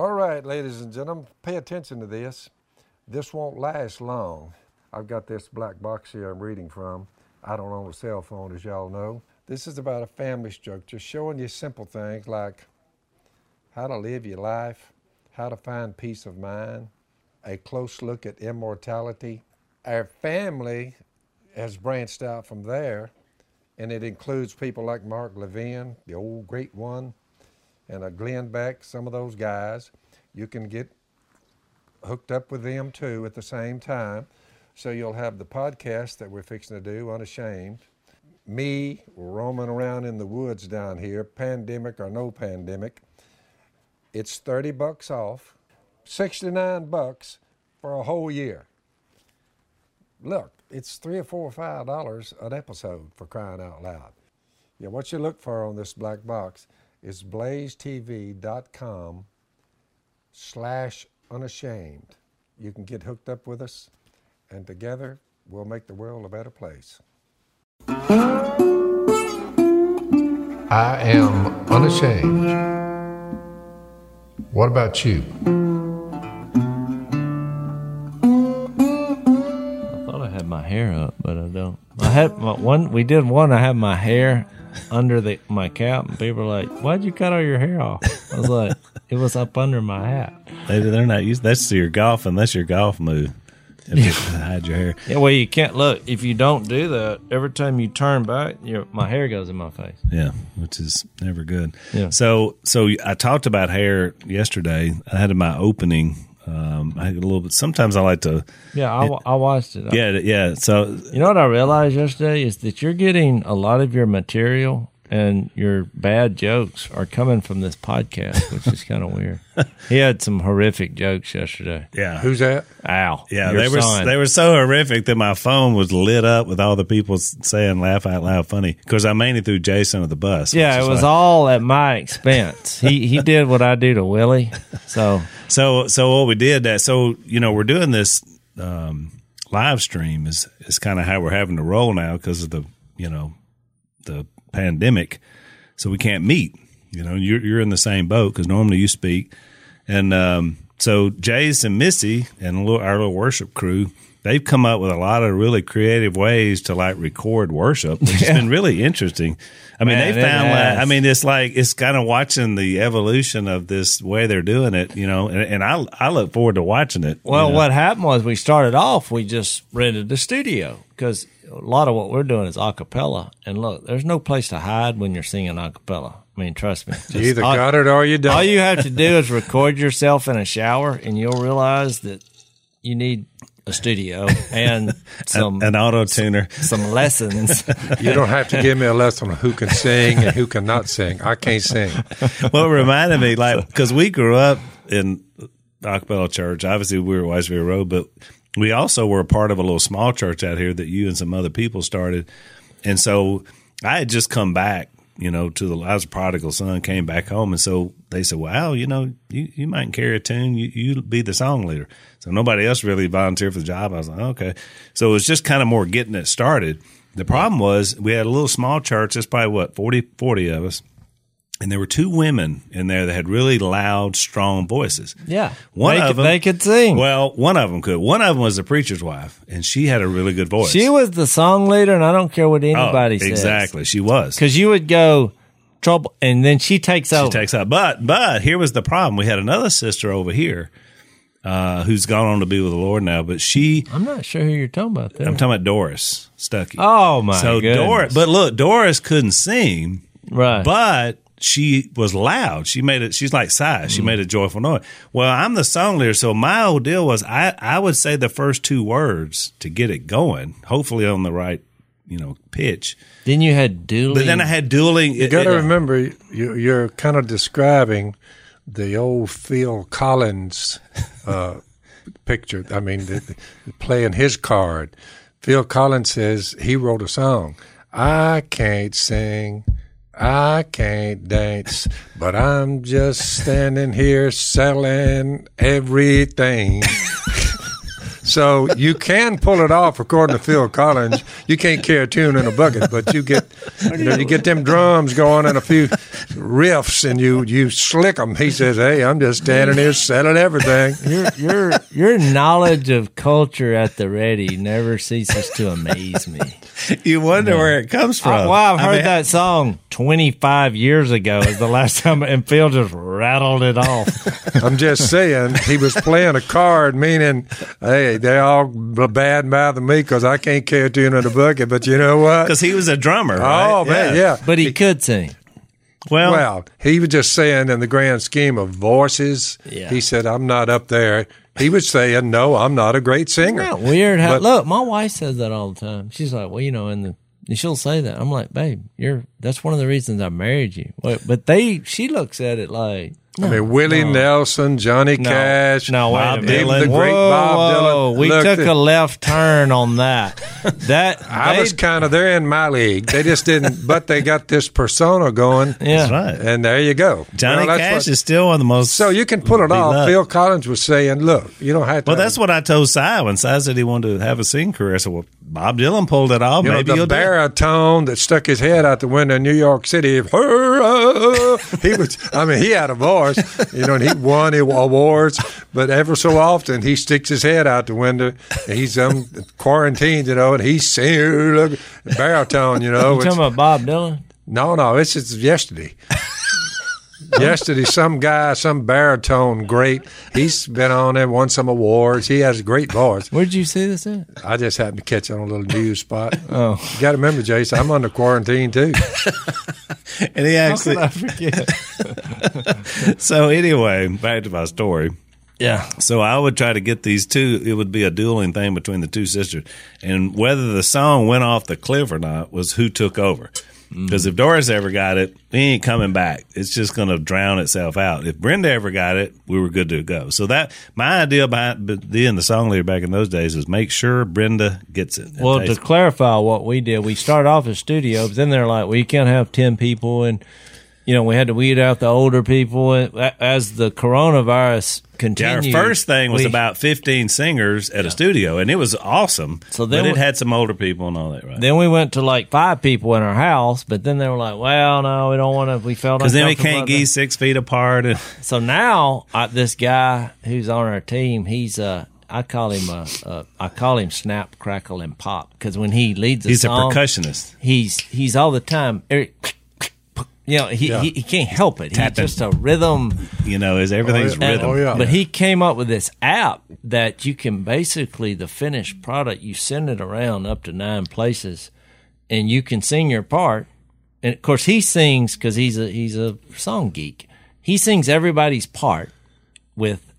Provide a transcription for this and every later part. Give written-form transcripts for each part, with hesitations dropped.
All right, ladies and gentlemen, pay attention to this. This won't last long. I've got this black box here I'm reading from. I don't own a cell phone, as y'all know. This is about a family structure, showing you simple things like how to live your life, how to find peace of mind, a close look at immortality. Our family has branched out from there, and it includes people like Mark Levin, the old great one, and a Glenn Beck, some of those guys. You can get hooked up with them too at the same time. So you'll have the podcast that we're fixing to do, Unashamed. Me roaming around in the woods down here, pandemic or no pandemic. It's 30 bucks off, 69 bucks for a whole year. Look, it's $3 or $4 or $5 an episode, for crying out loud. Yeah, what you look for on this black box is blazetv.com/unashamed. You can get hooked up with us, and together we'll make the world a better place. I am unashamed. What about you? I thought I had my hair up, but I don't. I had we did one, I had my hair under my cap, and people were like, "Why'd you cut all your hair off?" I was like, "It was up under my hat." They're not used. That's your golf, and that's your golf move. You hide your hair. Yeah, well, you can't look. If you don't do that, every time you turn back, my hair goes in my face. Yeah, which is never good. Yeah. So I talked about hair yesterday. I had my opening. I had a little bit. Sometimes I like to. Yeah, I watched it. Yeah. So you know what I realized yesterday is that you're getting a lot of your material and your bad jokes are coming from this podcast, which is kind of weird. He had some horrific jokes yesterday. Yeah, who's that? Al. Yeah, they were so horrific that my phone was lit up with all the people saying "laugh out loud" funny, because I mainly threw Jason of the bus. Yeah, it was all at my expense. he did what I do to Willie. So what we did that. So we're doing this live stream is kind of how we're having to roll now because of the pandemic, so we can't meet. You're in the same boat because normally you speak, and so Jace and Missy and our little worship crew, they've come up with a lot of really creative ways to record worship, which has been really interesting. I mean, man, they found it's kind of watching the evolution of this way they're doing it, and I look forward to watching it. Well, what happened was we started off, we just rented the studio because a lot of what we're doing is a cappella. And look, there's no place to hide when you're singing a cappella. I mean, trust me. You either got it or you don't. All you have to do is record yourself in a shower, and you'll realize that you need a studio and some an auto-tuner. Some lessons. You don't have to give me a lesson on who can sing and who cannot sing. I can't sing. Well, it reminded me, because we grew up in a cappella church. Obviously, we were Wiseview Road, but we also were a part of a little small church out here that you and some other people started. And so I had just come back, I was a prodigal son, came back home. And so they said, well, you might carry a tune. You be the song leader. So nobody else really volunteered for the job. I was like, okay. So it was just kind of more getting it started. The problem was we had a little small church. There's probably, 40 of us. And there were two women in there that had really loud, strong voices. Yeah. They could sing. Well, one of them could. One of them was the preacher's wife, and she had a really good voice. She was the song leader, and I don't care what anybody says. Exactly. She was. Because you would go, trouble, and then she takes over. She takes over. But here was the problem. We had another sister over here who's gone on to be with the Lord now, but I'm not sure who you're talking about there. I'm talking about Doris Stuckey. Oh, my goodness. Doris couldn't sing. Right. But she was loud. She made it. She's like sighs. She made a joyful noise. Well, I'm the song leader, so my old deal was I would say the first two words to get it going, hopefully on the right, pitch. Then you had dueling. But then I had dueling. You got to remember, you're kind of describing the old Phil Collins picture. I mean, playing his card. Phil Collins says he wrote a song. I can't sing. I can't dance, but I'm just standing here selling everything. So you can pull it off, according to Phil Collins. You can't carry a tune in a bucket, but you get them drums going and a few riffs, and you slick them. He says, "Hey, I'm just standing here selling everything." Your knowledge of culture at the ready never ceases to amaze me. You wonder where it comes from. I've heard that song 25 years ago is the last time, and Phil just rattled it off. I'm just saying, he was playing a card, meaning, hey, they all bad-mouthing me because I can't carry a tune in the bucket, but you know what? Because he was a drummer, right? Oh, man, yeah. But he could sing. Well, he was just saying in the grand scheme of voices, he said, I'm not up there. He was saying, no, I'm not a great singer. Isn't that weird? Look, my wife says that all the time. She's like, well, you know, and she'll say that. I'm like, babe, that's one of the reasons I married you. But she looks at it like, no, I mean, Willie Nelson, Johnny Cash, Bob Dylan, the great Bob Dylan. We took a left turn on that. They're in my league. They just didn't, but they got this persona going. Yeah, that's right. And there you go. Johnny Cash is still one of the most. So you can pull it off. Loved. Phil Collins was saying, "Look, you don't have to." Well, that's what I told Si when Si said he wanted to have a singing career. I said, "Well, Bob Dylan pulled it off. Maybe you'll do it." The baritone that stuck his head out the window in New York City. He was. I mean, he had a voice. You know, and he won awards, but ever so often he sticks his head out the window. And he's quarantined, you know, and he's baritone, you know. You talking about Bob Dylan? No, it's just yesterday. Yesterday, some baritone great. He's been on there, won some awards. He has a great voice. Where'd you see this at? I just happened to catch it on a little news spot. Oh, you got to remember, Jason, I'm under quarantine too. And he actually, how could I forget? So anyway, back to my story. Yeah. So I would try to get these two. It would be a dueling thing between the two sisters, and whether the song went off the cliff or not was who took over. Because if Doris ever got it, we ain't coming back. It's just going to drown itself out. If Brenda ever got it, we were good to go. So that my idea behind being the song leader back in those days was make sure Brenda gets it. Well, to clarify what we did, we started off as studio, but then they're like, well, you can't have 10 people. And, you know, we had to weed out the older people. As the coronavirus continued. Yeah, our first thing was about 15 singers at a studio, and it was awesome. So then but it had some older people and all that, right? Then we went to like 5 people in our house, but then they were like, well, no, we don't want to. We felt uncomfortable. Because then we can't get 6 feet apart. And so now this guy who's on our team, he's I call him Snap, Crackle, and Pop, because when he leads a song. He's a percussionist. He's all the time. You know, he can't help it. He's just a rhythm. You know, everything's rhythm. Oh, yeah. But he came up with this app that you can basically, the finished product, you send it around up to 9 places, and you can sing your part. And, of course, he sings because he's a song geek. He sings everybody's part with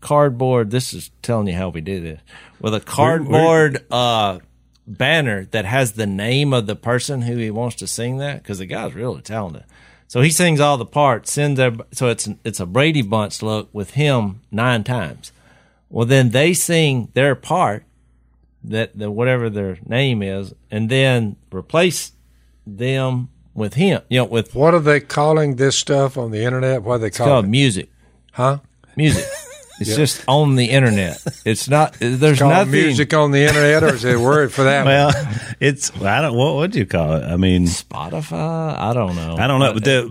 cardboard. This is telling you how we do this. With a cardboard banner that has the name of the person who he wants to sing that, because the guy's really talented. So he sings all the parts, so it's a Brady Bunch look with him 9 times. Well, then they sing their part, that whatever their name is, and then replace them with him. You know, with what are they calling this stuff on the internet? What are they called music? Huh? Music. It's just on the internet. It's not. There's nothing. Music on the internet, or is there a word for that? What would you call it? I mean, Spotify. I don't know.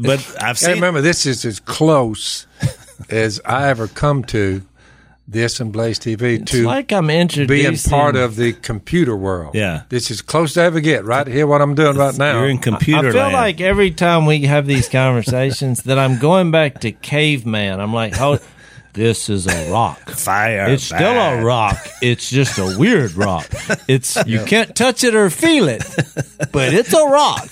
But I've seen. Remember, this is as close as I ever come to this and Blaze TV. It's like I'm being part of the computer world. Yeah, this is close to ever get. Right here, what I'm doing right now. You're in computer. I feel like every time we have these conversations that I'm going back to caveman. I'm like, this is a rock. Fire. It's still a rock. It's just a weird rock. You can't touch it or feel it, but it's a rock.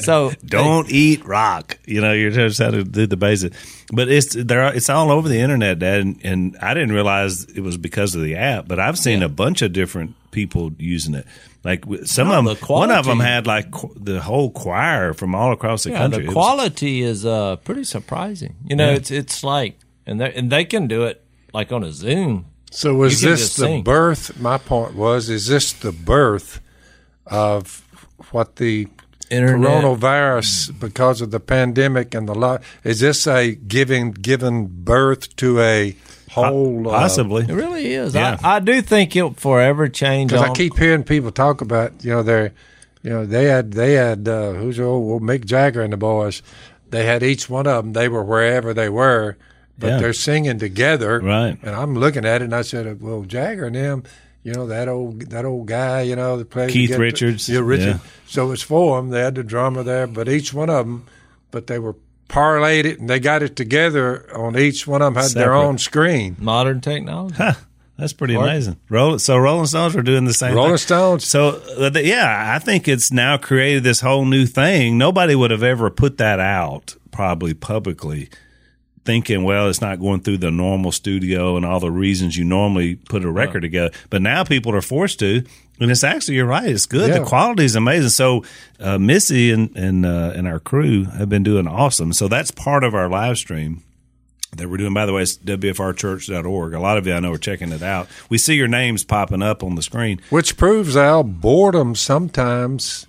So don't eat rock. You know, you're just how to do the basics. But it's all over the internet, Dad, and I didn't realize it was because of the app. But I've seen a bunch of different people using it. Like one of them had like the whole choir from all across the country. The quality is pretty surprising. You know, it's like. And they can do it like on a Zoom. So was this the birth? My point was, is this the birth of what the coronavirus, because of the pandemic and is this a giving birth to a whole... Possibly. It really is. Yeah. I do think it'll forever change. Because I keep hearing people talk about, they had who's the old Mick Jagger and the boys. They had each one of them. They were wherever they were, but they're singing together. Right. And I'm looking at it, and I said, well, Jagger and them, that old guy, that played Keith Richards. Richards. Yeah. So it's for them. They had the drummer there, but each one of them, but they were parlayed it, and they got it together on each one of them had their own screen. Modern technology. Huh. That's pretty amazing. So Rolling Stones were doing the same thing. Rolling Stones. So, I think it's now created this whole new thing. Nobody would have ever put that out probably publicly thinking, well, it's not going through the normal studio and all the reasons you normally put a record together. But now people are forced to. And it's actually, you're right, it's good. Yeah. The quality is amazing. So Missy and our crew have been doing awesome. So that's part of our live stream that we're doing. By the way, it's wfrchurch.org. A lot of you I know are checking it out. We see your names popping up on the screen. Which proves how boredom sometimes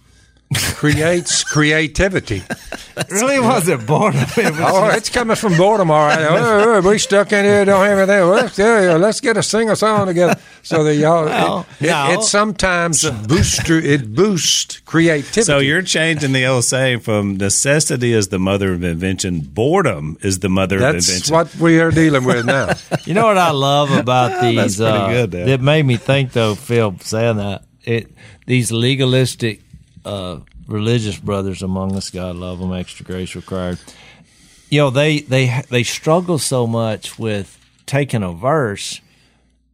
creates creativity. It really wasn't boredom. It's coming from boredom, all right. We stuck in here, don't have anything. Let's get a sing-a-song together. So that y'all, it sometimes boosts creativity. So you're changing the old saying from necessity is the mother of invention, boredom is the mother of invention. That's what we are dealing with now. You know what I love about these? That's pretty good. It made me think, though, Phil, saying that, these legalistic religious brothers among us, God love them, extra grace required. They struggle so much with taking a verse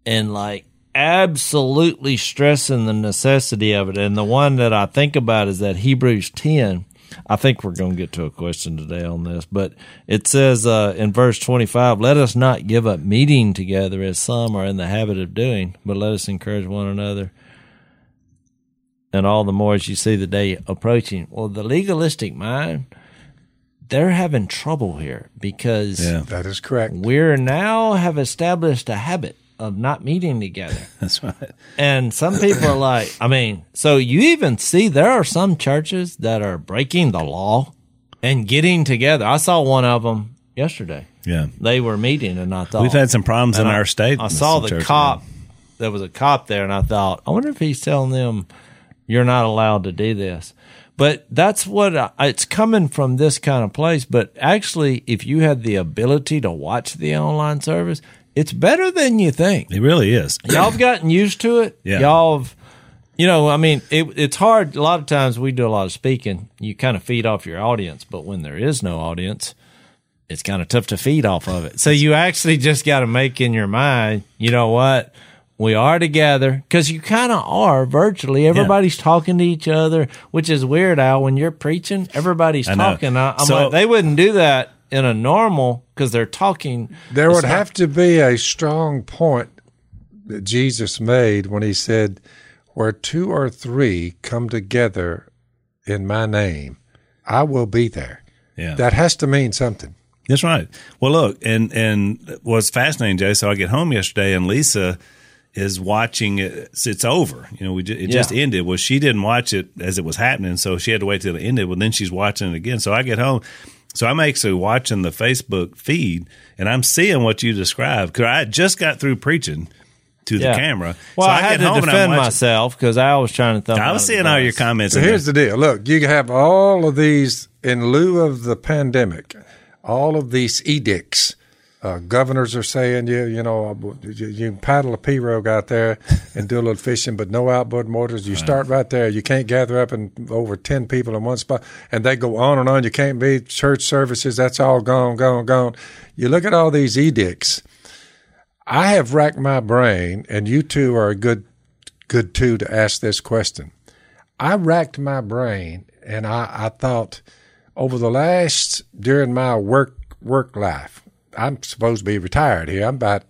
and like absolutely stressing the necessity of it. And the one that I think about is that Hebrews 10. I think we're going to get to a question today on this, but it says in verse 25, let us not give up meeting together as some are in the habit of doing, but let us encourage one another. And all the more as you see the day approaching. Well, the legalistic mind, they're having trouble here because that is correct. We're now have established a habit of not meeting together. That's right. And some people are like, so you even see there are some churches that are breaking the law and getting together. I saw one of them yesterday. Yeah. They were meeting, and I thought. We've had some problems in our state. I saw the cop. There was a cop there, and I thought, I wonder if he's telling them, you're not allowed to do this. But that's it's coming from this kind of place. But actually, if you had the ability to watch the online service, it's better than you think. It really is. Y'all have gotten used to it. Yeah. Y'all have, it's hard. A lot of times we do a lot of speaking. You kind of feed off your audience. But when there is no audience, it's kind of tough to feed off of it. So you actually just got to make in your mind, you know what? We are together, because you kind of are virtually. Everybody's talking to each other, which is weird, Al. When you're preaching, everybody's talking. They wouldn't do that in a normal, because they're talking. There would have to be a strong point that Jesus made when he said, where two or three come together in my name, I will be there. Yeah. That has to mean something. That's right. Well, look, and what's fascinating, Jay, so I get home yesterday, and Lisa is watching it. It's over. It just ended. Well, she didn't watch it as it was happening, so she had to wait till it ended. Well, then she's watching it again. So I get home. So I'm actually watching the Facebook feed, and I'm seeing what you described, because I just got through preaching to the camera. Well, so I had to defend myself, because I was trying to thumb I was seeing all your comments. So here's the deal. Look, you have all of these, in lieu of the pandemic, all of these edicts. Governors are saying, you can paddle a pirogue out there and do a little fishing, but no outboard motors. You start right there. You can't gather up and over 10 people in one spot. And they go on and on. You can't be church services. That's all gone. You look at all these edicts. I have racked my brain, and you two are a good two to ask this question. I racked my brain, and I thought over the last, during my work life, I'm supposed to be retired here. I'm about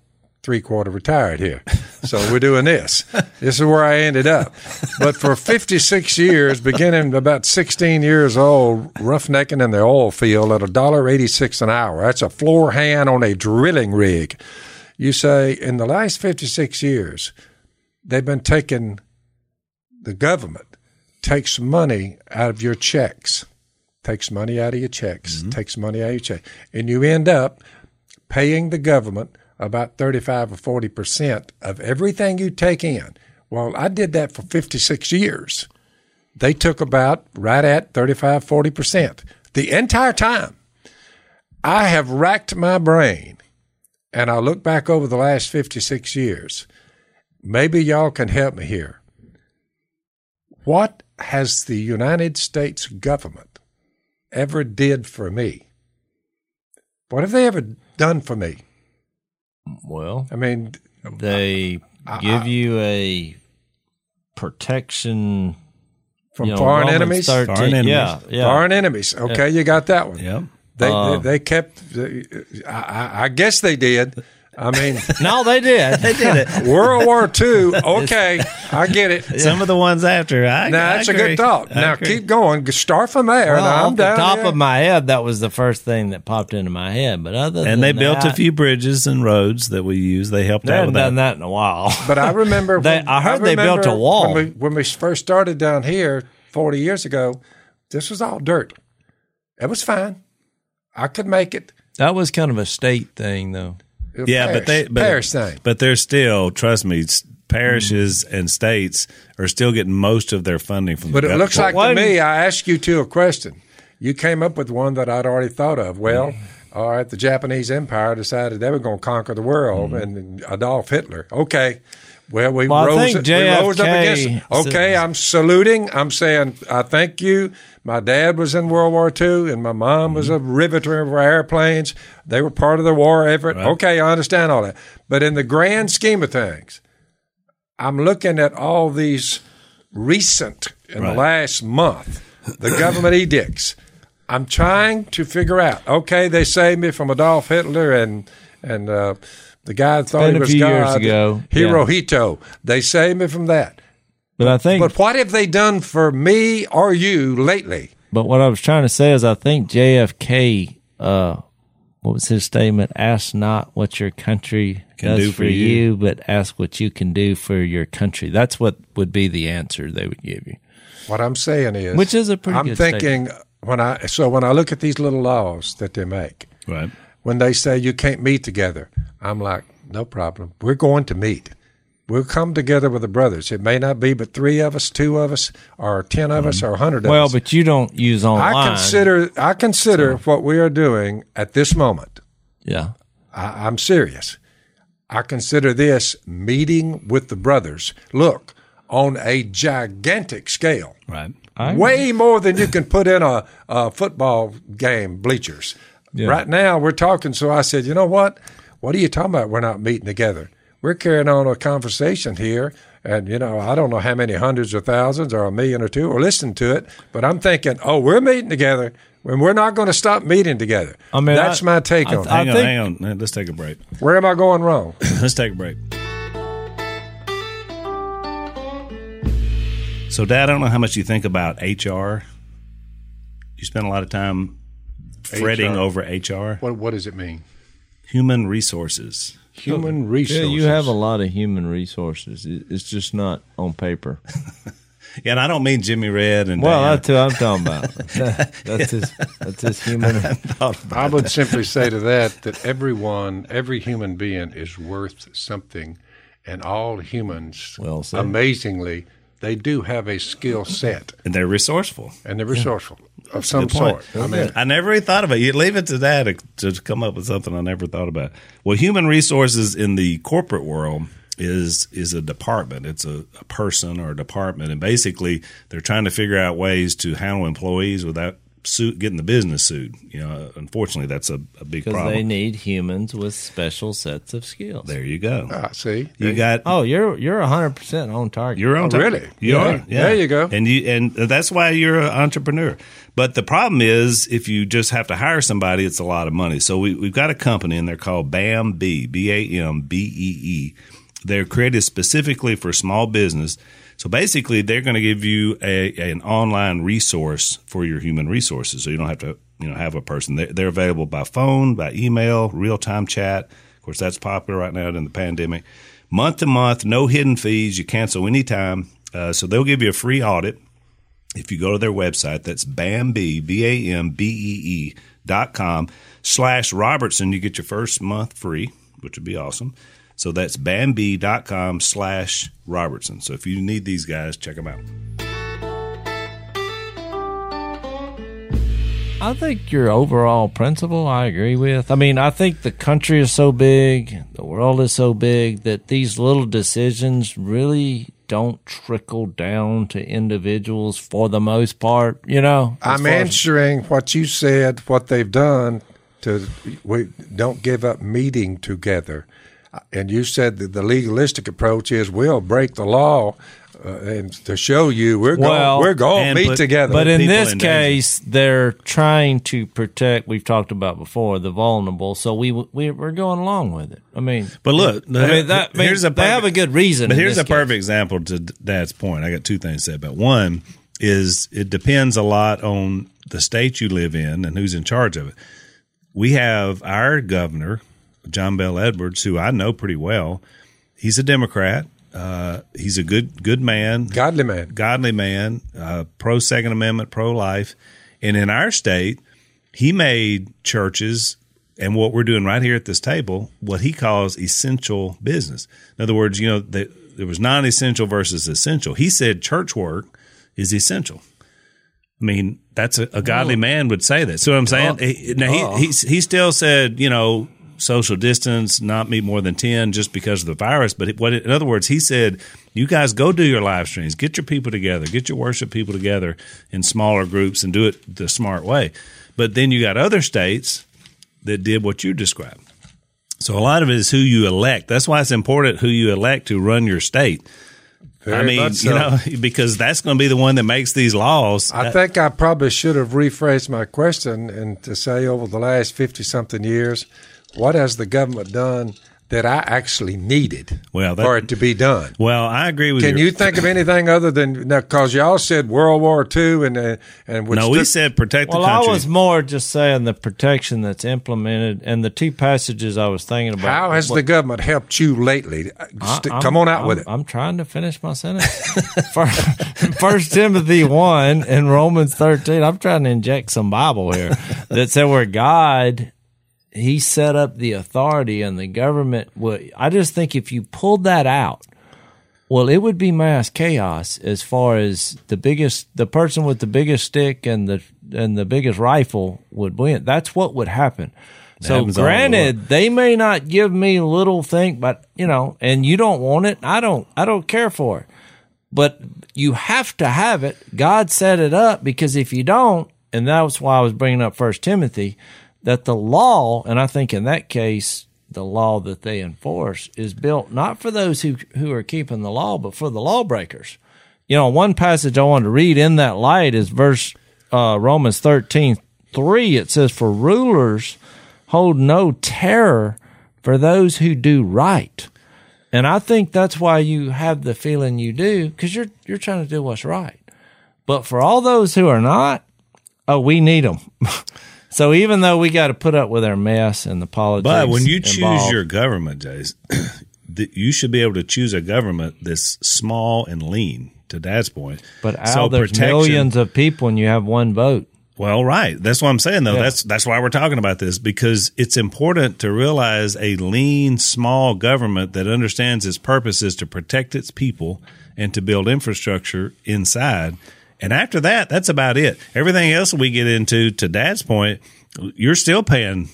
three-quarter retired here. So we're doing this. This is where I ended up. But for 56 years, beginning about 16 years old, roughnecking in the oil field at $1.86 an hour. That's a floor hand on a drilling rig. You say, in the last 56 years, they've been taking – the government takes money out of your checks, takes money out of your checks, and you end up – paying the government about 35 or 40% of everything you take in. Well, I did that for 56 years. They took about right at 35, 40% the entire time. I have racked my brain, and I look back over the last 56 years. Maybe y'all can help me here. What has the United States government ever did for me? What have they ever done for me? Well, I mean, they give you a protection from foreign enemies. Foreign enemies. Okay, you got that one. Yeah, they kept. I guess they did. I mean, no, they did. They did it. World War II. Okay, I get it. Some of the ones after. That's a good thought. Keep going. Start from there. Well, now, I'm off the top of my head, that was the first thing that popped into my head. But they built a few bridges and roads that we use. They helped out with that. They haven't done that in a while. But I remember. I heard they built a wall when we first started down here 40 years ago. This was all dirt. It was fine. I could make it. That was kind of a state thing, though. But they're still, trust me, parishes and states are still getting most of their funding from the government. But it looks like to me, I asked you two a question. You came up with one that I'd already thought of. Well, all right, the Japanese Empire decided they were going to conquer the world, and Adolf Hitler. Okay. Well, we rose up against it. Okay, I'm saluting. I'm saying, I thank you. My dad was in World War II, and my mom was a riveter of airplanes. They were part of the war effort. Right. Okay, I understand all that. But in the grand scheme of things, I'm looking at all these recent, in the last month, the government edicts. I'm trying to figure out, okay, they saved me from Adolf Hitler and the guy thought he was God. Hirohito. They saved me from that. But what have they done for me or you lately? But what I was trying to say is, I think JFK, what was his statement? Ask not what your country can do for you, but ask what you can do for your country. That's what would be the answer they would give you. What I'm saying is, which is a pretty good statement. I'm thinking when I look at these little laws that they make, right? When they say you can't meet together, I'm like, no problem. We're going to meet. We'll come together with the brothers. It may not be but 3 of us, 2 of us, or 10 of us, or 100 of us. Well, but you don't use online. I consider what we are doing at this moment. Yeah. I'm serious. I consider this meeting with the brothers. Look, on a gigantic scale. Right. Way more than you can put in a football game bleachers. Yeah. Right now we're talking, so I said, you know what? What are you talking about? We're not meeting together. We're carrying on a conversation here, and, I don't know how many hundreds or thousands or 1 million or 2 are listening to it, but I'm thinking, we're meeting together, and we're not going to stop meeting together. I mean, that's my take on it. Hang on. Let's take a break. Where am I going wrong? Let's take a break. So, Dad, I don't know how much you think about HR. You spend a lot of time fretting over HR. What does it mean? Human resources. Human resources. Yeah, you have a lot of human resources. It's just not on paper. Yeah, and I don't mean Jimmy Redd and Diana. That's what I'm talking about. That's his human. I would simply say to that every human being is worth something, and all humans, amazingly, they do have a skill set. And they're resourceful. Of some sort. I mean, I never really thought about it. You leave it to Dad to come up with something I never thought about. Well, human resources in the corporate world is a department. It's a person or a department. And basically, they're trying to figure out ways to handle employees without getting the business sued. Unfortunately, that's a big problem. Because they need humans with special sets of skills. There you go. See, you got. Oh, you're 100% on target. You're on target. Really? You are. Yeah. There you go. And that's why you're an entrepreneur. But the problem is, if you just have to hire somebody, it's a lot of money. So we've got a company, and they're called Bambee, B-A-M-B-E-E. They're created specifically for small business. So basically, they're going to give you an online resource for your human resources, so you don't have to have a person. They're available by phone, by email, real-time chat. Of course, that's popular right now in the pandemic. Month to month, no hidden fees. You cancel any time. So they'll give you a free audit if you go to their website. That's Bambee, BAMBEE.com/Robertson. You get your first month free. which would be awesome. So that's Bambee.com/Robertson. So if you need these guys, check them out. I think your overall principle I agree with. I mean, I think the country is so big, the world is so big, that these little decisions really don't trickle down to individuals for the most part, you know. I'm answering what you said, what they've done to we don't give up meeting together. And you said that the legalistic approach is we'll break the law. And to show you, we're going to meet together. But in this case, they're trying to protect. We've talked about before the vulnerable, so we're going along with it. I mean, but look, they have a good reason. But here's a perfect example to Dad's point. I got two things to say about. One is it depends a lot on the state you live in and who's in charge of it. We have our governor, John Bell Edwards, who I know pretty well. He's a Democrat. He's a good man. Godly man, pro-Second Amendment, pro-life. And in our state, he made churches and what we're doing right here at this table what he calls essential business. In other words, you know, there was non-essential versus essential. He said church work is essential. I mean, that's a godly man would say that. So what I'm saying, he still said, you know, social distance, not meet more than 10 just because of the virus. But in other words, he said, you guys go do your live streams, get your people together, get your worship people together in smaller groups and do it the smart way. But then you got other states that did what you described. So a lot of it is who you elect. That's why it's important who you elect to run your state. Very much so. You know, because that's going to be the one that makes these laws. I think I probably should have rephrased my question and to say over the last 50-something years, what has the government done that I actually needed for it to be done? Well, I agree with you. Can you think of anything other than – because y'all said World War II and – No, we said protect the country. Well, I was more just saying the protection that's implemented and the two passages I was thinking about. How has the government helped you lately? Come on out with it. I'm trying to finish my sentence. First Timothy 1 and Romans 13. I'm trying to inject some Bible here that said where God – He set up the authority and the government. Well, I just think if you pulled that out, well, it would be mass chaos as far as the person with the biggest stick and the biggest rifle would win. That's what would happen. So granted, they may not give me little thing, but you know, and you don't want it. I don't care for it, but you have to have it. God set it up because if you don't, and that was why I was bringing up 1 Timothy. That the law, and I think in that case, the law that they enforce is built not for those who are keeping the law, but for the lawbreakers. You know, one passage I want to read in that light is verse Romans 13:3. It says, "For rulers hold no terror for those who do right." And I think that's why you have the feeling you do, because you're trying to do what's right. But for all those who are not, we need them. So even though we got to put up with our mess and the politics, but when you choose your government, Jace, you should be able to choose a government that's small and lean. To Dad's point, but there's millions of people, and you have one vote. Well, right. That's what I'm saying, though. Yeah. That's why we're talking about this, because it's important to realize a lean, small government that understands its purpose is to protect its people and to build infrastructure inside. And after that, that's about it. Everything else we get into, to Dad's point, you're still paying.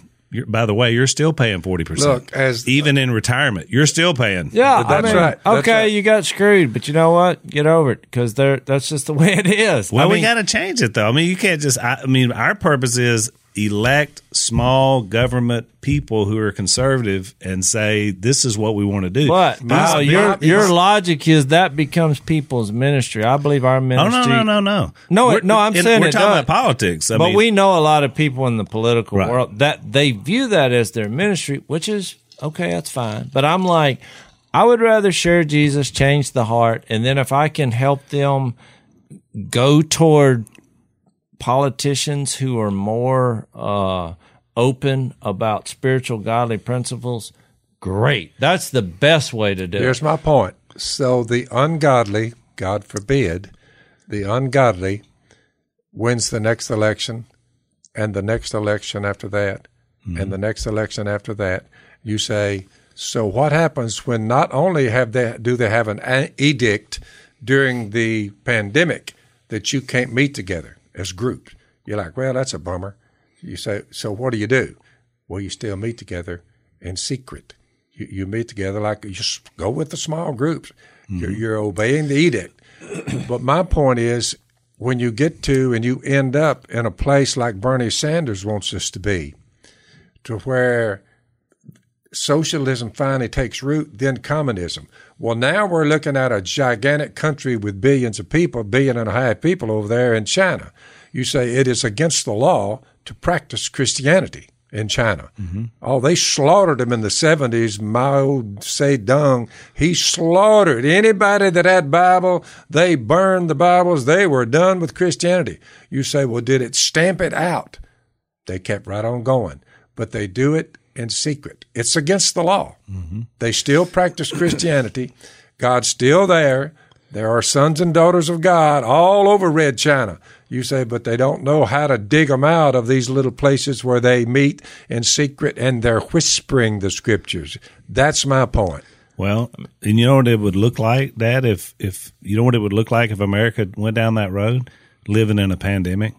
By the way, you're still paying 40%. Look, even in retirement, you're still paying. Yeah, that's right. Okay, you got screwed, but you know what? Get over it, because that's just the way it is. Well, we got to change it, though. I mean, you can't just. I mean, our purpose is elect small government people who are conservative and say this is what we want to do. But wow, your logic is that becomes people's ministry. I believe our ministry. Oh, no. I'm saying we're talking about politics. I mean, we know a lot of people in the political world that they view that as their ministry, which is okay. That's fine. But I'm like, I would rather share Jesus, change the heart, and then if I can help them go toward politicians who are more open about spiritual godly principles, great. That's the best way to do it. Here's my point. So the ungodly, God forbid, the ungodly wins the next election and the next election after that and the next election after that. you say, so what happens when not only do they have an edict during the pandemic that you can't meet together as groups? You're like, well, that's a bummer. You say, so what do? Well, you still meet together in secret. You meet together like you just go with the small groups. Mm-hmm. You're obeying the edict. But my point is, when you get to and you end up in a place like Bernie Sanders wants us to be, to where socialism finally takes root, then communism. Well, now we're looking at a gigantic country with billions of people, 1.5 billion people over there in China. You say it is against the law to practice Christianity in China. Mm-hmm. Oh, they slaughtered them in the 70s. Mao Sei Dung, he slaughtered anybody that had Bible. They burned the Bibles. They were done with Christianity. You say, well, did it stamp it out? They kept right on going, but they do it in secret. It's against the law. Mm-hmm. They still practice Christianity. God's still there. There are sons and daughters of God all over Red China. You say, but they don't know how to dig them out of these little places where they meet in secret and they're whispering the scriptures. That's my point. Well, and you know what it would look like, Dad, if you know what it would look like if America went down that road, living in a pandemic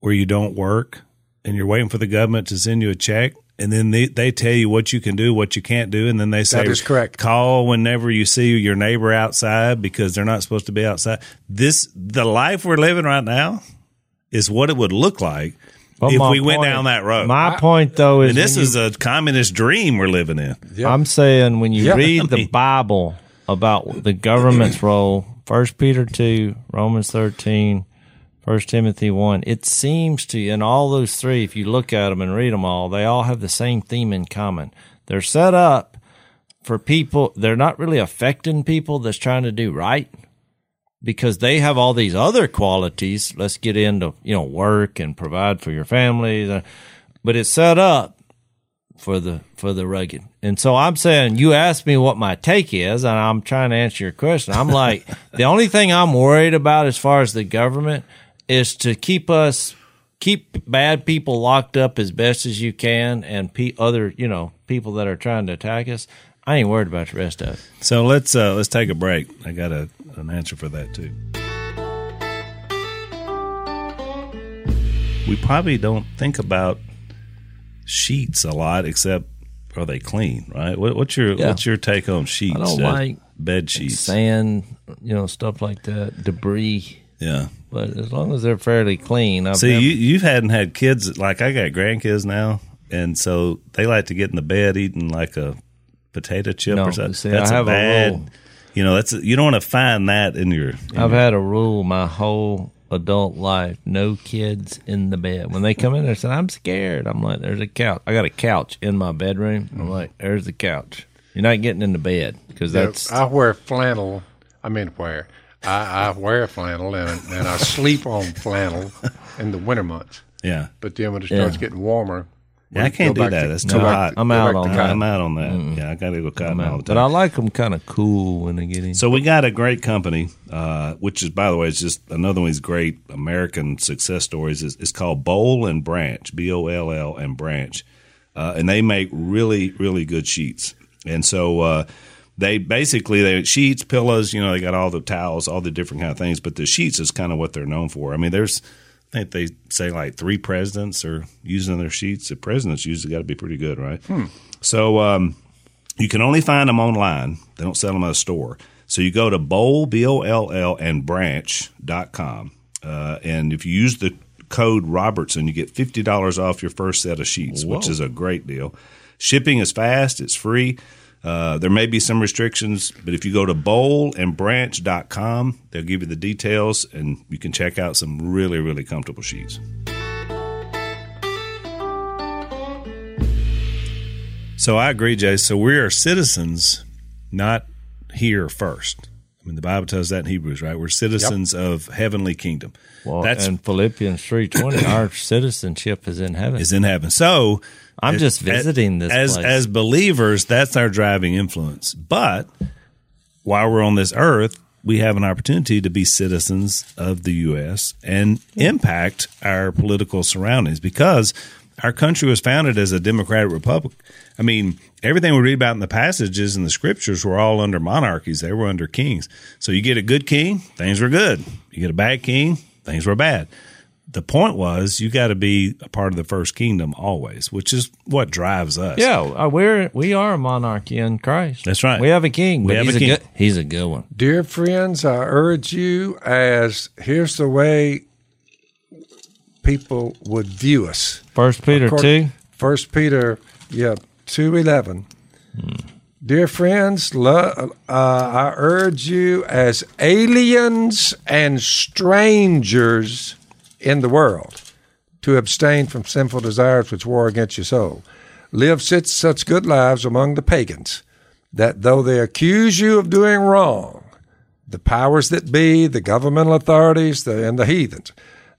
where you don't work and you're waiting for the government to send you a check, and then they tell you what you can do, what you can't do, and then they say, that is correct. Call whenever you see your neighbor outside because they're not supposed to be outside. The life we're living right now is what it would look like if we went down that road. My point, though, is— and this is a communist dream we're living in. Yeah. I'm saying when you read the Bible about the government's role, 1 Peter 2, Romans 13— 1 Timothy 1, it seems to, in all those three, if you look at them and read them all, they all have the same theme in common. They're set up for people. They're not really affecting people that's trying to do right because they have all these other qualities. Let's get into, work and provide for your family. But it's set up for the rugged. And so I'm saying, you asked me what my take is, and I'm trying to answer your question. I'm like, the only thing I'm worried about as far as the government is to keep bad people locked up as best as you can, and other, people that are trying to attack us. I ain't worried about the rest of it. So let's take a break. I got an answer for that too. We probably don't think about sheets a lot, except are they clean? Right? What's your take on sheets? I don't like bed sheets, sand, stuff like that, debris. Yeah. But as long as they're fairly clean. You hadn't had kids. Like, I got grandkids now, and so they like to get in the bed eating like a potato chip or something. See, that's a rule. You don't want to find that in your— I've had a rule my whole adult life, no kids in the bed. When they come in, they say, I'm scared. I'm like, there's a couch. I got a couch in my bedroom. I'm like, there's the couch. You're not getting in the bed because that's— I wear flannel. I wear flannel and I sleep on flannel in the winter months. Yeah, but then when it starts getting warmer, I can't do that. It's too hot. I'm out on that. Mm-hmm. Yeah, I got to go cotton all the time. But I like them kind of cool when they get in. So we got a great company, which is, by the way, it's just another one of these great American success stories. It's called Boll and Branch, B-O-L-L and Branch, and they make really, really good sheets. And so They sheets, pillows, they got all the towels, all the different kind of things, but the sheets is kind of what they're known for. I mean, I think they say like 3 presidents are using their sheets. The presidents usually got to be pretty good, right? Hmm. So you can only find them online. They don't sell them at a store. So you go to Boll, B-O-L-L, and branch.com. And if you use the code Robertson, you get $50 off your first set of sheets, which is a great deal. Shipping is fast. It's free. There may be some restrictions, but if you go to bollandbranch.com, they'll give you the details, and you can check out some really, really comfortable sheets. So I agree, Jay. So we are citizens, not here first. I mean, the Bible tells that in Hebrews, right? We're citizens of heavenly kingdom. Well, and Philippians 3:20, our citizenship is in heaven. Is in heaven. So I'm just visiting this place. As believers, that's our driving influence. But while we're on this earth, we have an opportunity to be citizens of the U.S. and impact our political surroundings because our country was founded as a democratic republic. I mean, everything we read about in the passages in the scriptures were all under monarchies. They were under kings. So you get a good king, things were good. You get a bad king, things were bad. The point was you got to be a part of the first kingdom always, which is what drives us. Yeah, we are a monarchy in Christ. That's right. We have a king. He's a good one. Dear friends, I urge you as here's the way people would view us. 1 Peter 2:11. Dear friends, I urge you as aliens and strangers in the world to abstain from sinful desires which war against your soul. Live such good lives among the pagans that though they accuse you of doing wrong, the powers that be, the governmental authorities, and the heathens,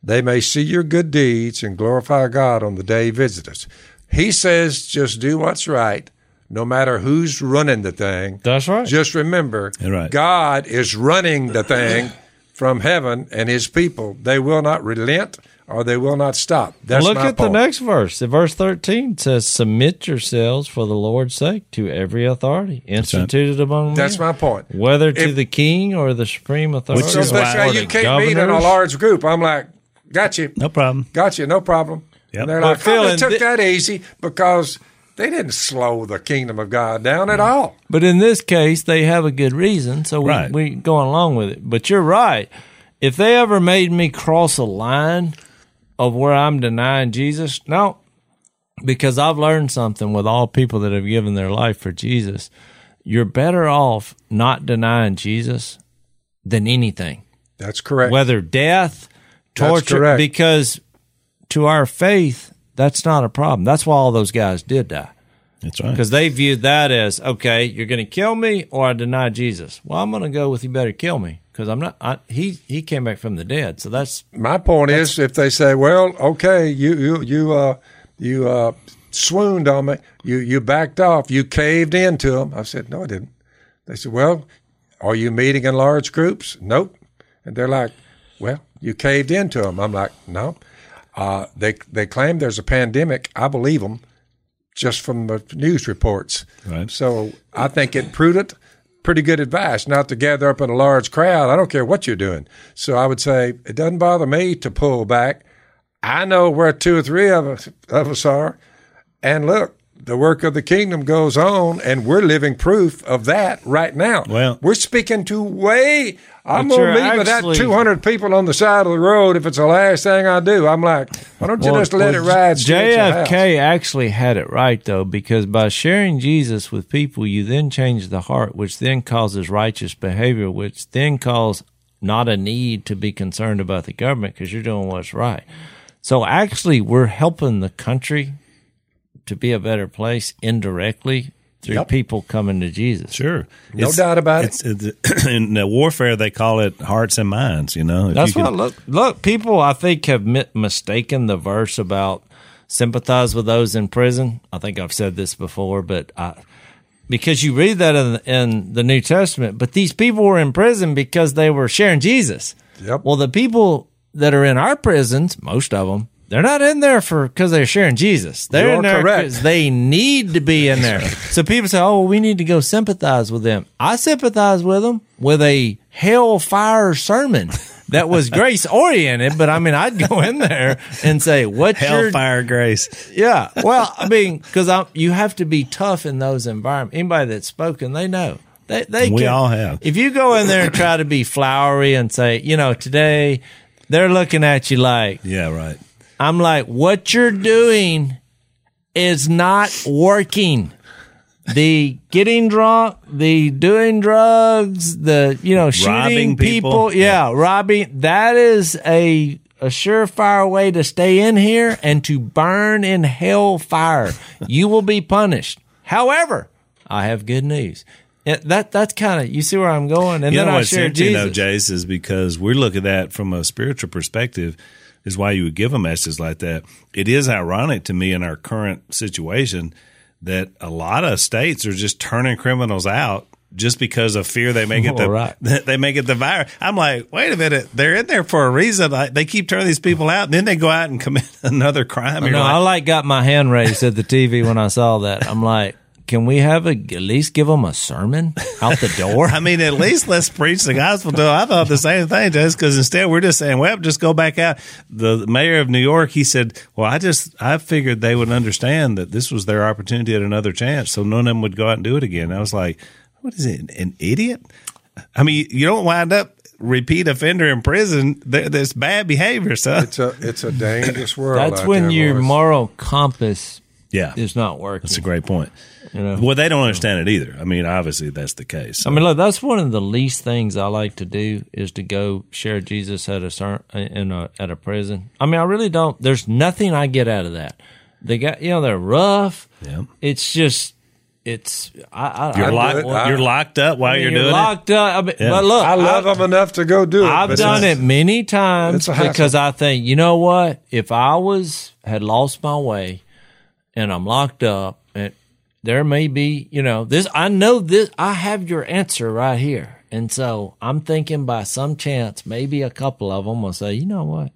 they may see your good deeds and glorify God on the day He visits. He says just do what's right, no matter who's running the thing. That's right. Just remember, right, God is running the thing from heaven, and His people, they will not relent or they will not stop. That's my point. Look at the next verse. Verse 13 says, submit yourselves for the Lord's sake to every authority instituted among men. That's my point. Whether to the king or the supreme authority. Which is why you can't meet in a large group. I'm like, got you. No problem. Got you. No problem. Yep. And they're like, oh, they took that easy because they didn't slow the kingdom of God down at all. But in this case, they have a good reason, so we're going along with it. But you're right. If they ever made me cross a line of where I'm denying Jesus, no, because I've learned something with all people that have given their life for Jesus. You're better off not denying Jesus than anything. That's correct. Whether death, torture, because to our faith, that's not a problem. That's why all those guys did die. That's right. Because they viewed that as, okay, you're going to kill me or I deny Jesus. Well, I'm going to go with you better kill me because I'm not. He came back from the dead, so that's my point. Is if they say, well, okay, you swooned on me, you backed off, you caved into them. I said, no, I didn't. They said, well, are you meeting in large groups? Nope. And they're like, well, you caved into them. I'm like, no. They claim there's a pandemic. I believe them just from the news reports. Right. So I think it prudent, pretty good advice not to gather up in a large crowd. I don't care what you're doing. So I would say it doesn't bother me to pull back. I know where 2 or 3 of us are. And look, the work of the kingdom goes on, and we're living proof of that right now. Well, we're speaking to way – I'm going to meet with that 200 people on the side of the road if it's the last thing I do. I'm like, why don't you just let it ride? JFK actually had it right, though, because by sharing Jesus with people, you then change the heart, which then causes righteous behavior, which then causes not a need to be concerned about the government because you're doing what's right. So actually, we're helping the country – to be a better place indirectly through people coming to Jesus. Sure. No doubt about it. In the warfare, they call it hearts and minds, you know. That's what, look, people I think have mistaken the verse about sympathize with those in prison. I think I've said this before, but because you read that in the New Testament, but these people were in prison because they were sharing Jesus. Yep. Well, the people that are in our prisons, most of them, they're not in there because they're sharing Jesus. You're in there because they need to be in there. So people say, oh, well, we need to go sympathize with them. I sympathize with them with a hellfire sermon that was grace-oriented, but, I mean, I'd go in there and say, what's hellfire grace. Yeah. Well, I mean, because you have to be tough in those environments. Anybody that's spoken, they know. We all have. If you go in there and try to be flowery and say, you know, today they're looking at you like. Yeah, right. I'm like, what you're doing is not working. The getting drunk, the doing drugs, the, you know, shooting robbing people. Yeah, robbing. That is a surefire way to stay in here and to burn in hell fire. You will be punished. However, I have good news. That's kind of, you see where I'm going. And you then I share Jesus. You know, Jace, is because we're looking at that from a spiritual perspective. Is why you would give a message like that. It is ironic to me in our current situation that a lot of states are just turning criminals out just because of fear they may get the virus. I'm like, wait a minute, they're in there for a reason. They keep turning these people out, and then they go out and commit another crime. No, like, I got my hand raised at the TV when I saw that. I'm like, can we at least give them a sermon out the door? I mean, at least let's preach the gospel to them. I thought the same thing, just because instead we're just saying, well, just go back out. The mayor of New York, he said, well, I figured they would understand that this was their opportunity at another chance, so none of them would go out and do it again. I was like, what is it, an idiot? I mean, you don't wind up repeat offender in prison. That's bad behavior, son. It's a dangerous world. That's when your moral compass is not working. That's a great point. Well, they don't understand it either. I mean, obviously that's the case. So. I mean, look, that's one of the least things I like to do is to go share Jesus at a prison. I mean, I really don't. There's nothing I get out of that. They got they're rough. Yeah. It's just you're locked up while you're doing it. Locked up. I mean, yeah. But look, I love them enough to go do it. I've done it many times because I think, you know what? If I had lost my way and I'm locked up, and there may be, this. I know this. I have your answer right here. And so I'm thinking by some chance, maybe a couple of them will say, you know what?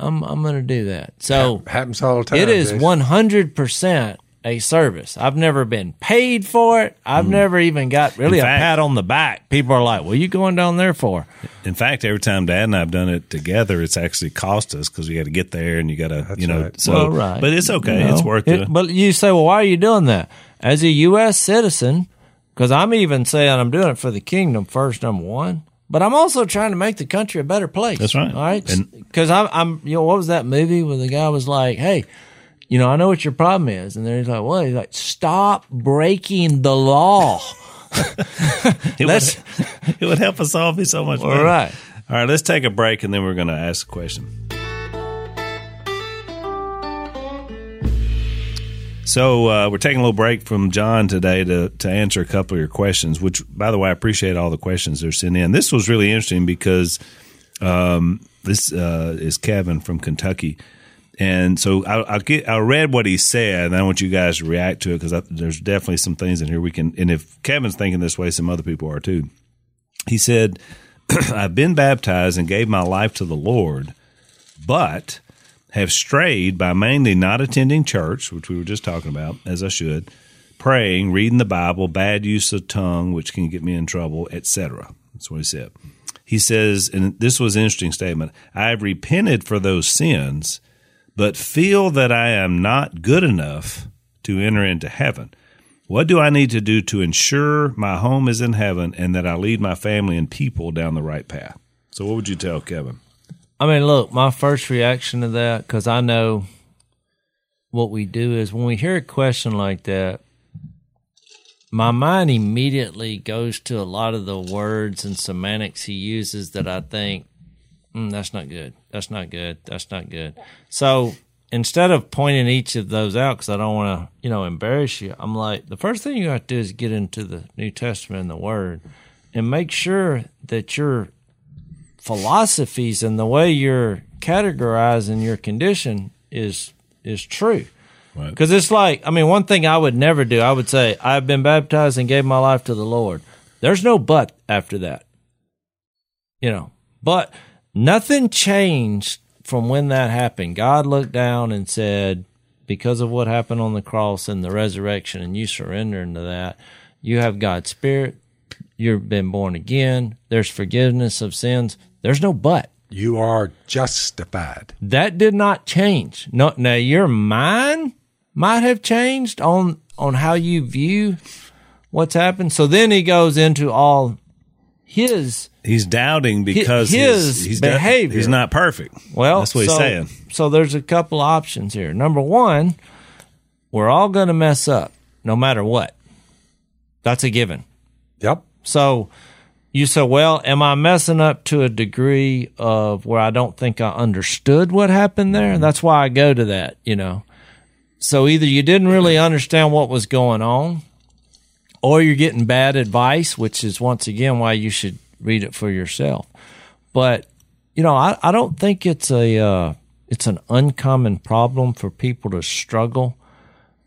I'm going to do that. So it happens all the time. It is 100%. A service. I've never been paid for it. I've never even got really a pat on the back. People are like, what are you going down there for? In fact, every time Dad and I have done it together, it's actually cost us because you got to get there and you got to, Right. So, well, right. But it's okay. It's worth it. But you say, well, why are you doing that? As a U.S. citizen, because I'm even saying I'm doing it for the kingdom first, number one. But I'm also trying to make the country a better place. That's right. All right. Because I'm what was that movie where the guy was like, hey, I know what your problem is. And then he's like, well, stop breaking the law. It would help us all be so much better. Right. All right, let's take a break, and then we're going to ask a question. So we're taking a little break from John today to answer a couple of your questions, which, by the way, I appreciate all the questions they're sending in. This was really interesting because this is Kevin from Kentucky. And so I read what he said, and I want you guys to react to it because there's definitely some things in here we can – and if Kevin's thinking this way, some other people are too. He said, I've been baptized and gave my life to the Lord, but have strayed by mainly not attending church, which we were just talking about, as I should, praying, reading the Bible, bad use of tongue, which can get me in trouble, etc. That's what he said. He says, and this was an interesting statement, I've repented for those sins – but feel that I am not good enough to enter into heaven. What do I need to do to ensure my home is in heaven and that I lead my family and people down the right path? So what would you tell Kevin? I mean, look, my first reaction to that, because I know what we do is when we hear a question like that, my mind immediately goes to a lot of the words and semantics he uses that I think, that's not good. That's not good. That's not good. So instead of pointing each of those out, because I don't want to, embarrass you, I'm like, the first thing you got to do is get into the New Testament and the Word and make sure that your philosophies and the way you're categorizing your condition is true. Because it's like, I mean, one thing I would never do, I would say, I've been baptized and gave my life to the Lord. There's no but after that. But nothing changed from when that happened. God looked down and said, because of what happened on the cross and the resurrection and you surrendering to that, you have God's Spirit, you've been born again, there's forgiveness of sins. There's no but. You are justified. That did not change. No, now, your mind might have changed on how you view what's happened. So then he goes into all his... He's doubting because his behavior. He's not perfect. Well, that's what he's saying. So there's a couple options here. Number one, we're all going to mess up no matter what. That's a given. Yep. So you say, well, am I messing up to a degree of where I don't think I understood what happened there? And that's why I go to that, So either you didn't really understand what was going on or you're getting bad advice, which is once again why you should read it for yourself. But, I don't think it's an uncommon problem for people to struggle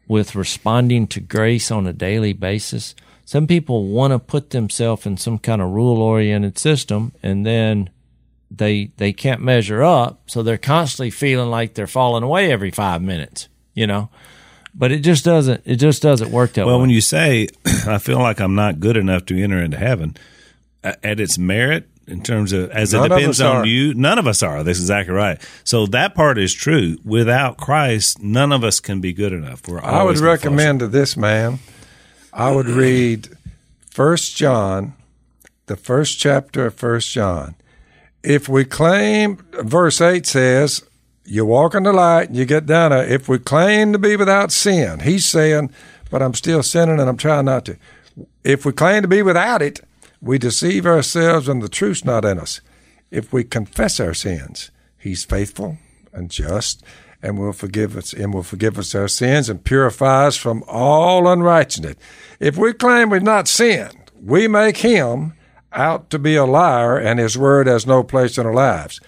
with responding to grace on a daily basis. Some people want to put themselves in some kind of rule-oriented system, and then they can't measure up, so they're constantly feeling like they're falling away every 5 minutes, you know. But it just doesn't work that way. Well, when you say, I feel like I'm not good enough to enter into heaven, at its merit, in terms of, as it depends on you, none of us are. This is exactly right. So that part is true. Without Christ, none of us can be good enough. I would recommend to this man, I would read 1 John, the first chapter of 1 John. If we claim, verse 8 says, you walk in the light and you get down there. If we claim to be without sin, he's saying, but I'm still sinning and I'm trying not to. If we claim to be without it, we deceive ourselves and the truth's not in us. If we confess our sins, he's faithful and just and will forgive us our sins and purify us from all unrighteousness. If we claim we've not sinned, we make him out to be a liar and his word has no place in our lives.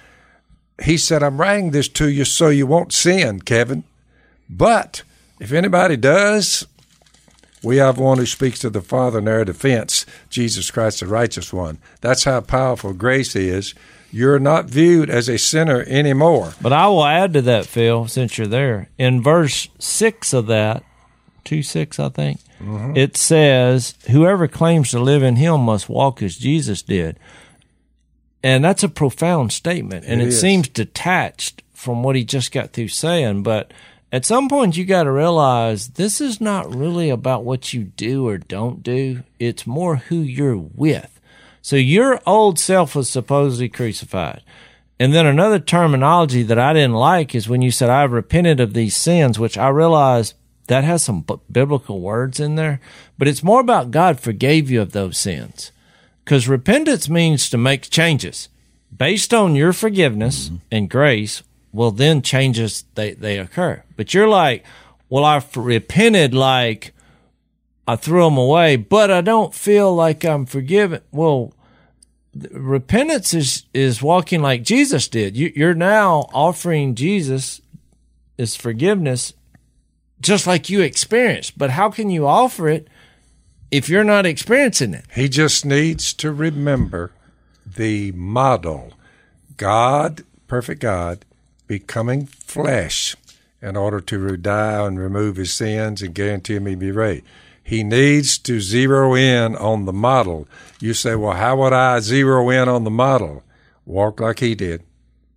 He said, I'm writing this to you so you won't sin, Kevin. But if anybody does, we have one who speaks to the Father in our defense, Jesus Christ, the righteous one. That's how powerful grace is. You're not viewed as a sinner anymore. But I will add to that, Phil, since you're there. In verse 6 of that, 2:6, I think, It says, whoever claims to live in him must walk as Jesus did. And that's a profound statement, and it seems detached from what he just got through saying, but at some point, you got to realize this is not really about what you do or don't do. It's more who you're with. So your old self was supposedly crucified. And then another terminology that I didn't like is when you said, I've repented of these sins, which I realized that has some biblical words in there. But it's more about God forgave you of those sins. Because repentance means to make changes based on your forgiveness and grace. Well, then changes, they occur. But you're like, well, I've repented like I threw them away, but I don't feel like I'm forgiven. Well, repentance is walking like Jesus did. You're now offering Jesus as forgiveness just like you experienced. But how can you offer it if you're not experiencing it? He just needs to remember the model. God, perfect God, becoming flesh in order to die and remove his sins and guarantee him he'd be raised. He needs to zero in on the model. You say, well, how would I zero in on the model? Walk like he did.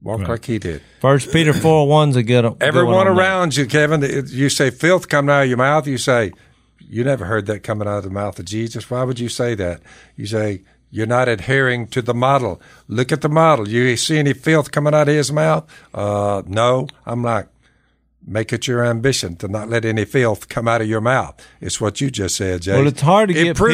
Walk like he did. 1 Peter 4:1's a good one. Everyone around you, Kevin, you say filth coming out of your mouth. You say, you never heard that coming out of the mouth of Jesus. Why would you say that? You say, you're not adhering to the model. Look at the model. You see any filth coming out of his mouth? No. I'm like, make it your ambition to not let any filth come out of your mouth. It's what you just said, Jay. Well, it's hard to get people. It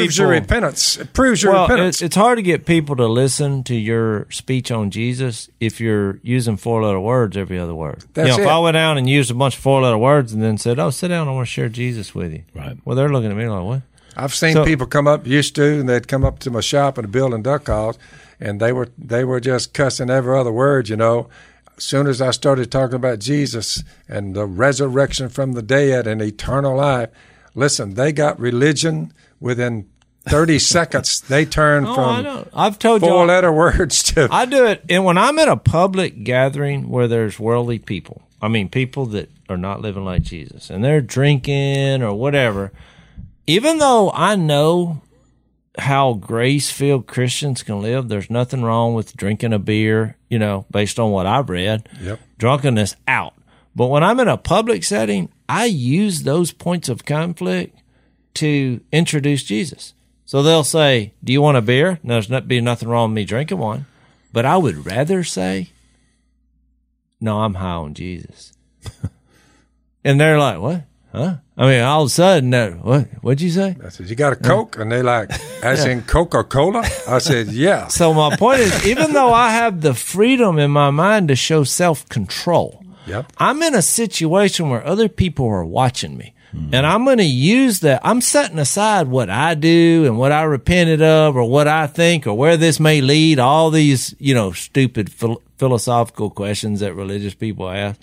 proves your repentance. It's hard to get people to listen to your speech on Jesus if you're using four-letter words every other word. That's it. If I went down and used a bunch of four-letter words and then said, oh, sit down, I want to share Jesus with you. Right. Well, they're looking at me like, what? I've seen people used to, and they'd come up to my shop in the building duck calls, and they were just cussing every other word, you know. As soon as I started talking about Jesus and the resurrection from the dead and eternal life, listen, they got religion within 30 seconds. They turned from four-letter words to... I do it, and when I'm at a public gathering where there's worldly people, I mean people that are not living like Jesus, and they're drinking or whatever... Even though I know how grace-filled Christians can live, there's nothing wrong with drinking a beer, you know, based on what I've read. Yep. Drunkenness out. But when I'm in a public setting, I use those points of conflict to introduce Jesus. So they'll say, do you want a beer? No, there's be nothing wrong with me drinking one. But I would rather say, no, I'm high on Jesus. And they're like, what? Huh? I mean, all of a sudden, what'd you say? I said, you got a Coke? And they like, as in Coca-Cola? I said, yeah. So my point is, even though I have the freedom in my mind to show self-control, I'm in a situation where other people are watching me. And I'm going to use that. I'm setting aside what I do and what I repented of or what I think or where this may lead, all these, you know, stupid philosophical questions that religious people ask.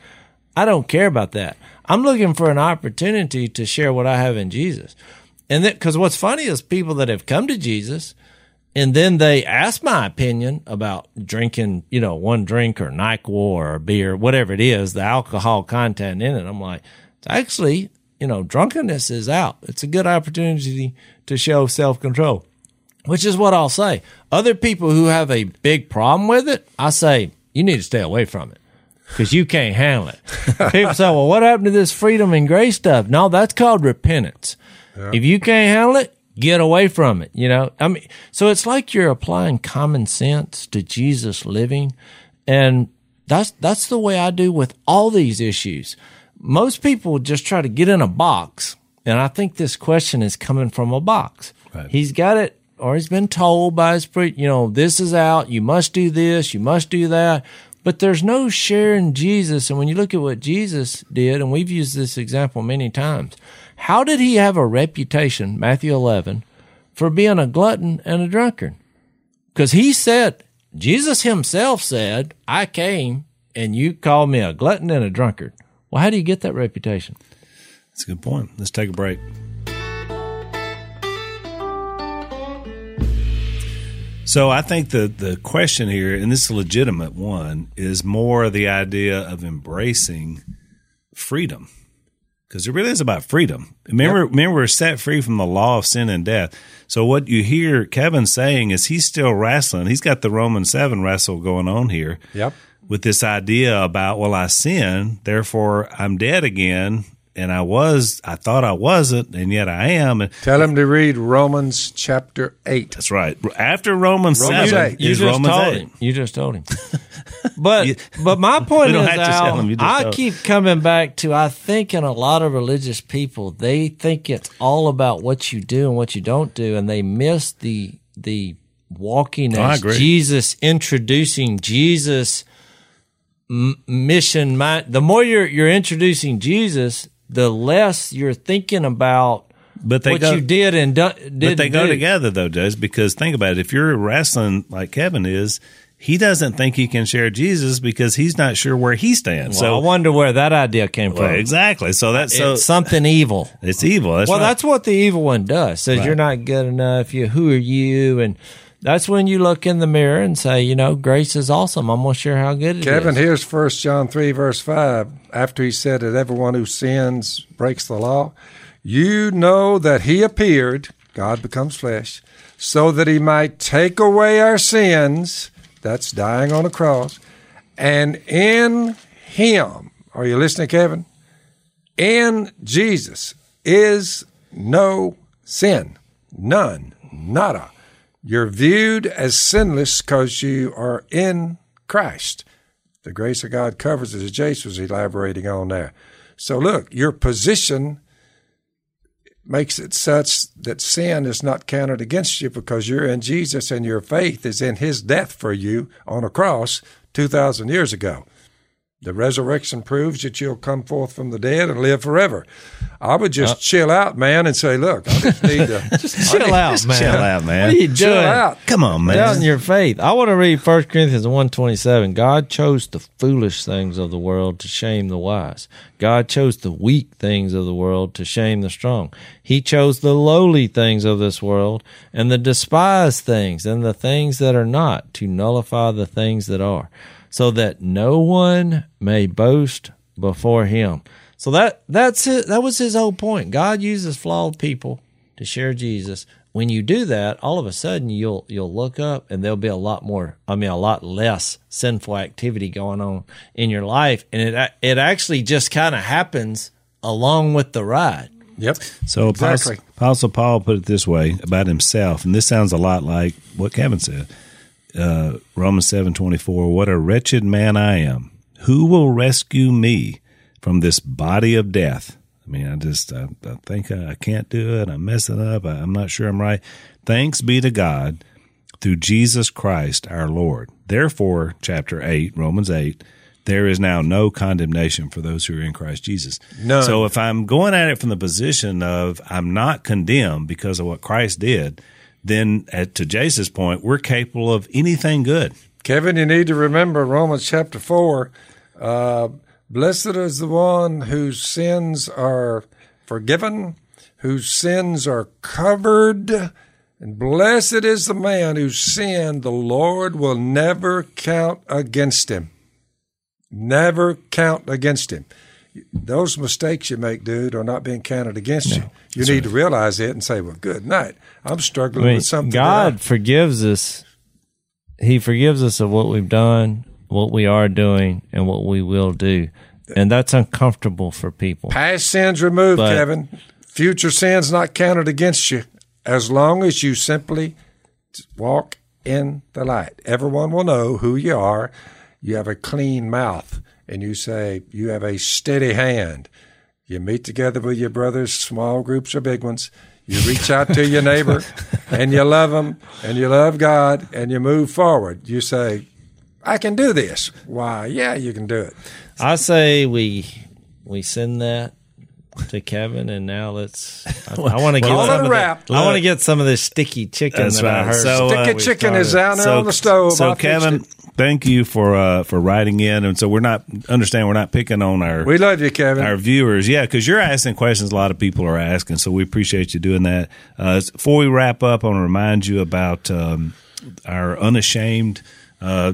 I don't care about that. I'm looking for an opportunity to share what I have in Jesus. And then, because what's funny is people that have come to Jesus and then they ask my opinion about drinking, you know, one drink or NyQuil or beer, whatever it is, the alcohol content in it. I'm like, it's actually, you know, drunkenness is out. It's a good opportunity to show self-control, which is what I'll say. Other people who have a big problem with it, I say, you need to stay away from it because you can't handle it. People say, well, what happened to this freedom and grace stuff? No, that's called repentance. Yeah. If you can't handle it, get away from it, you know? I mean, so it's like you're applying common sense to Jesus living, and that's the way I do with all these issues. Most people just try to get in a box, and I think this question is coming from a box. Right. He's got it, or he's been told by his preacher, you know, this is out, you must do this, you must do that. But there's no sharing Jesus. And when you look at what Jesus did, and we've used this example many times, how did he have a reputation, Matthew 11, for being a glutton and a drunkard? Because he said, Jesus himself said, I came and you called me a glutton and a drunkard. Well, how do you get that reputation? That's a good point. Let's take a break. So I think the question here, and this is a legitimate one, is more the idea of embracing freedom, because it really is about freedom. Remember, we're set free from the law of sin and death. So what you hear Kevin saying is he's still wrestling. He's got the Romans 7 wrestle going on here. Yep. With this idea about, well, I sin, therefore I'm dead again, and I thought I wasn't, and yet I am. And tell him to read Romans chapter 8. That's right. After Romans 7 is Romans 8. You just told him. But my point is, I keep coming back to, I think in a lot of religious people, they think it's all about what you do and what you don't do, and they miss the walking as Jesus, introducing Jesus mission. The more you're introducing Jesus, the less you're thinking about you did and didn't do. But they go together, though, Judge, because think about it. If you're wrestling like Kevin is, he doesn't think he can share Jesus because he's not sure where he stands. Well, so I wonder where that idea came from. Exactly. So that's it's something evil. It's evil. That's what the evil one does. Says you're not good enough. Who are you? And that's when you look in the mirror and say, you know, grace is awesome. I'm going to share how good it is. Kevin, here's 1 John 3, verse 5. After he said that everyone who sins breaks the law, you know that he appeared, God becomes flesh, so that he might take away our sins, that's dying on a cross, and in him, are you listening, Kevin? In Jesus is no sin, none, nada. You're viewed as sinless because you are in Christ. The grace of God covers it, as Jace was elaborating on there. So look, your position makes it such that sin is not counted against you because you're in Jesus and your faith is in his death for you on a cross 2,000 years ago. The resurrection proves that you'll come forth from the dead and live forever. I would just chill out, man, and say, look, I just need to chill out, man. What are you doing? Chill out. Come on, man. Down in your faith. I want to read 1 Corinthians 1:27. God chose the foolish things of the world to shame the wise. God chose the weak things of the world to shame the strong. He chose the lowly things of this world and the despised things and the things that are not to nullify the things that are, so that no one may boast before him. So that was his whole point. God uses flawed people to share Jesus. When you do that, all of a sudden you'll look up and there'll be a lot less sinful activity going on in your life, and it actually just kind of happens along with the ride. Yep. So exactly. Apostle Paul put it this way about himself, and this sounds a lot like what Kevin said. Romans 7:24, what a wretched man I am. Who will rescue me from this body of death? I mean, I think I can't do it. I'm messing up. I'm not sure I'm right. Thanks be to God through Jesus Christ our Lord. Therefore, chapter 8, Romans 8, there is now no condemnation for those who are in Christ Jesus. No. So if I'm going at it from the position of I'm not condemned because of what Christ did, then to Jace's point, we're capable of anything good. Kevin, you need to remember Romans chapter 4. Blessed is the one whose sins are forgiven, whose sins are covered, and blessed is the man whose sin the Lord will never count against him. Never count against him. Those mistakes you make, dude, are not being counted against you. You need to realize it and say, well, good night. I'm struggling with something. God forgives us. He forgives us of what we've done, what we are doing, and what we will do. And that's uncomfortable for people. Past sins removed, but, Kevin. Future sins not counted against you as long as you simply walk in the light. Everyone will know who you are. You have a clean mouth. And you say, you have a steady hand. You meet together with your brothers, small groups or big ones. You reach out to your neighbor, and you love them, and you love God, and you move forward. You say, I can do this. Why, yeah, you can do it. I say we send that to Kevin, and now let's – I want to get some of this sticky chicken I heard. So, sticky chicken is down there on the stove. So, Kevin – thank you for writing in, and so we're not picking on our. We love you, Kevin. Our viewers, yeah, because you're asking questions a lot of people are asking, so we appreciate you doing that. Before we wrap up, I want to remind you about our Unashamed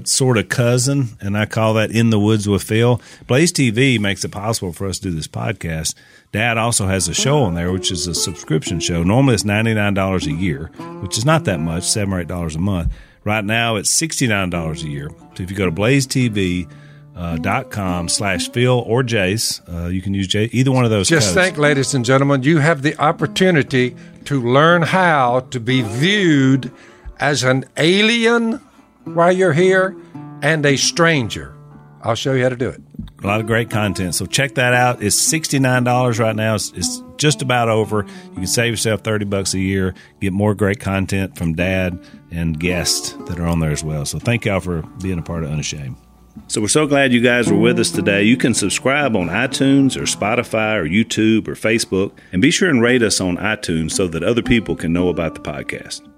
sort of cousin, and I call that In the Woods with Phil. Blaze TV makes it possible for us to do this podcast. Dad also has a show on there, which is a subscription show. Normally it's $99 a year, which is not that much, $7 or $8 a month. Right now, it's $69 a year. So if you go to blazetv.com/Phil or Jace, you can use either one of those codes. Just think, ladies and gentlemen, you have the opportunity to learn how to be viewed as an alien while you're here and a stranger. I'll show you how to do it. A lot of great content. So check that out. It's $69 right now. It's just about over. You can save yourself $30 a year, get more great content from Dad and guests that are on there as well. So thank y'all for being a part of Unashamed. So we're so glad you guys were with us today. You can subscribe on iTunes or Spotify or YouTube or Facebook, and be sure and rate us on iTunes so that other people can know about the podcast.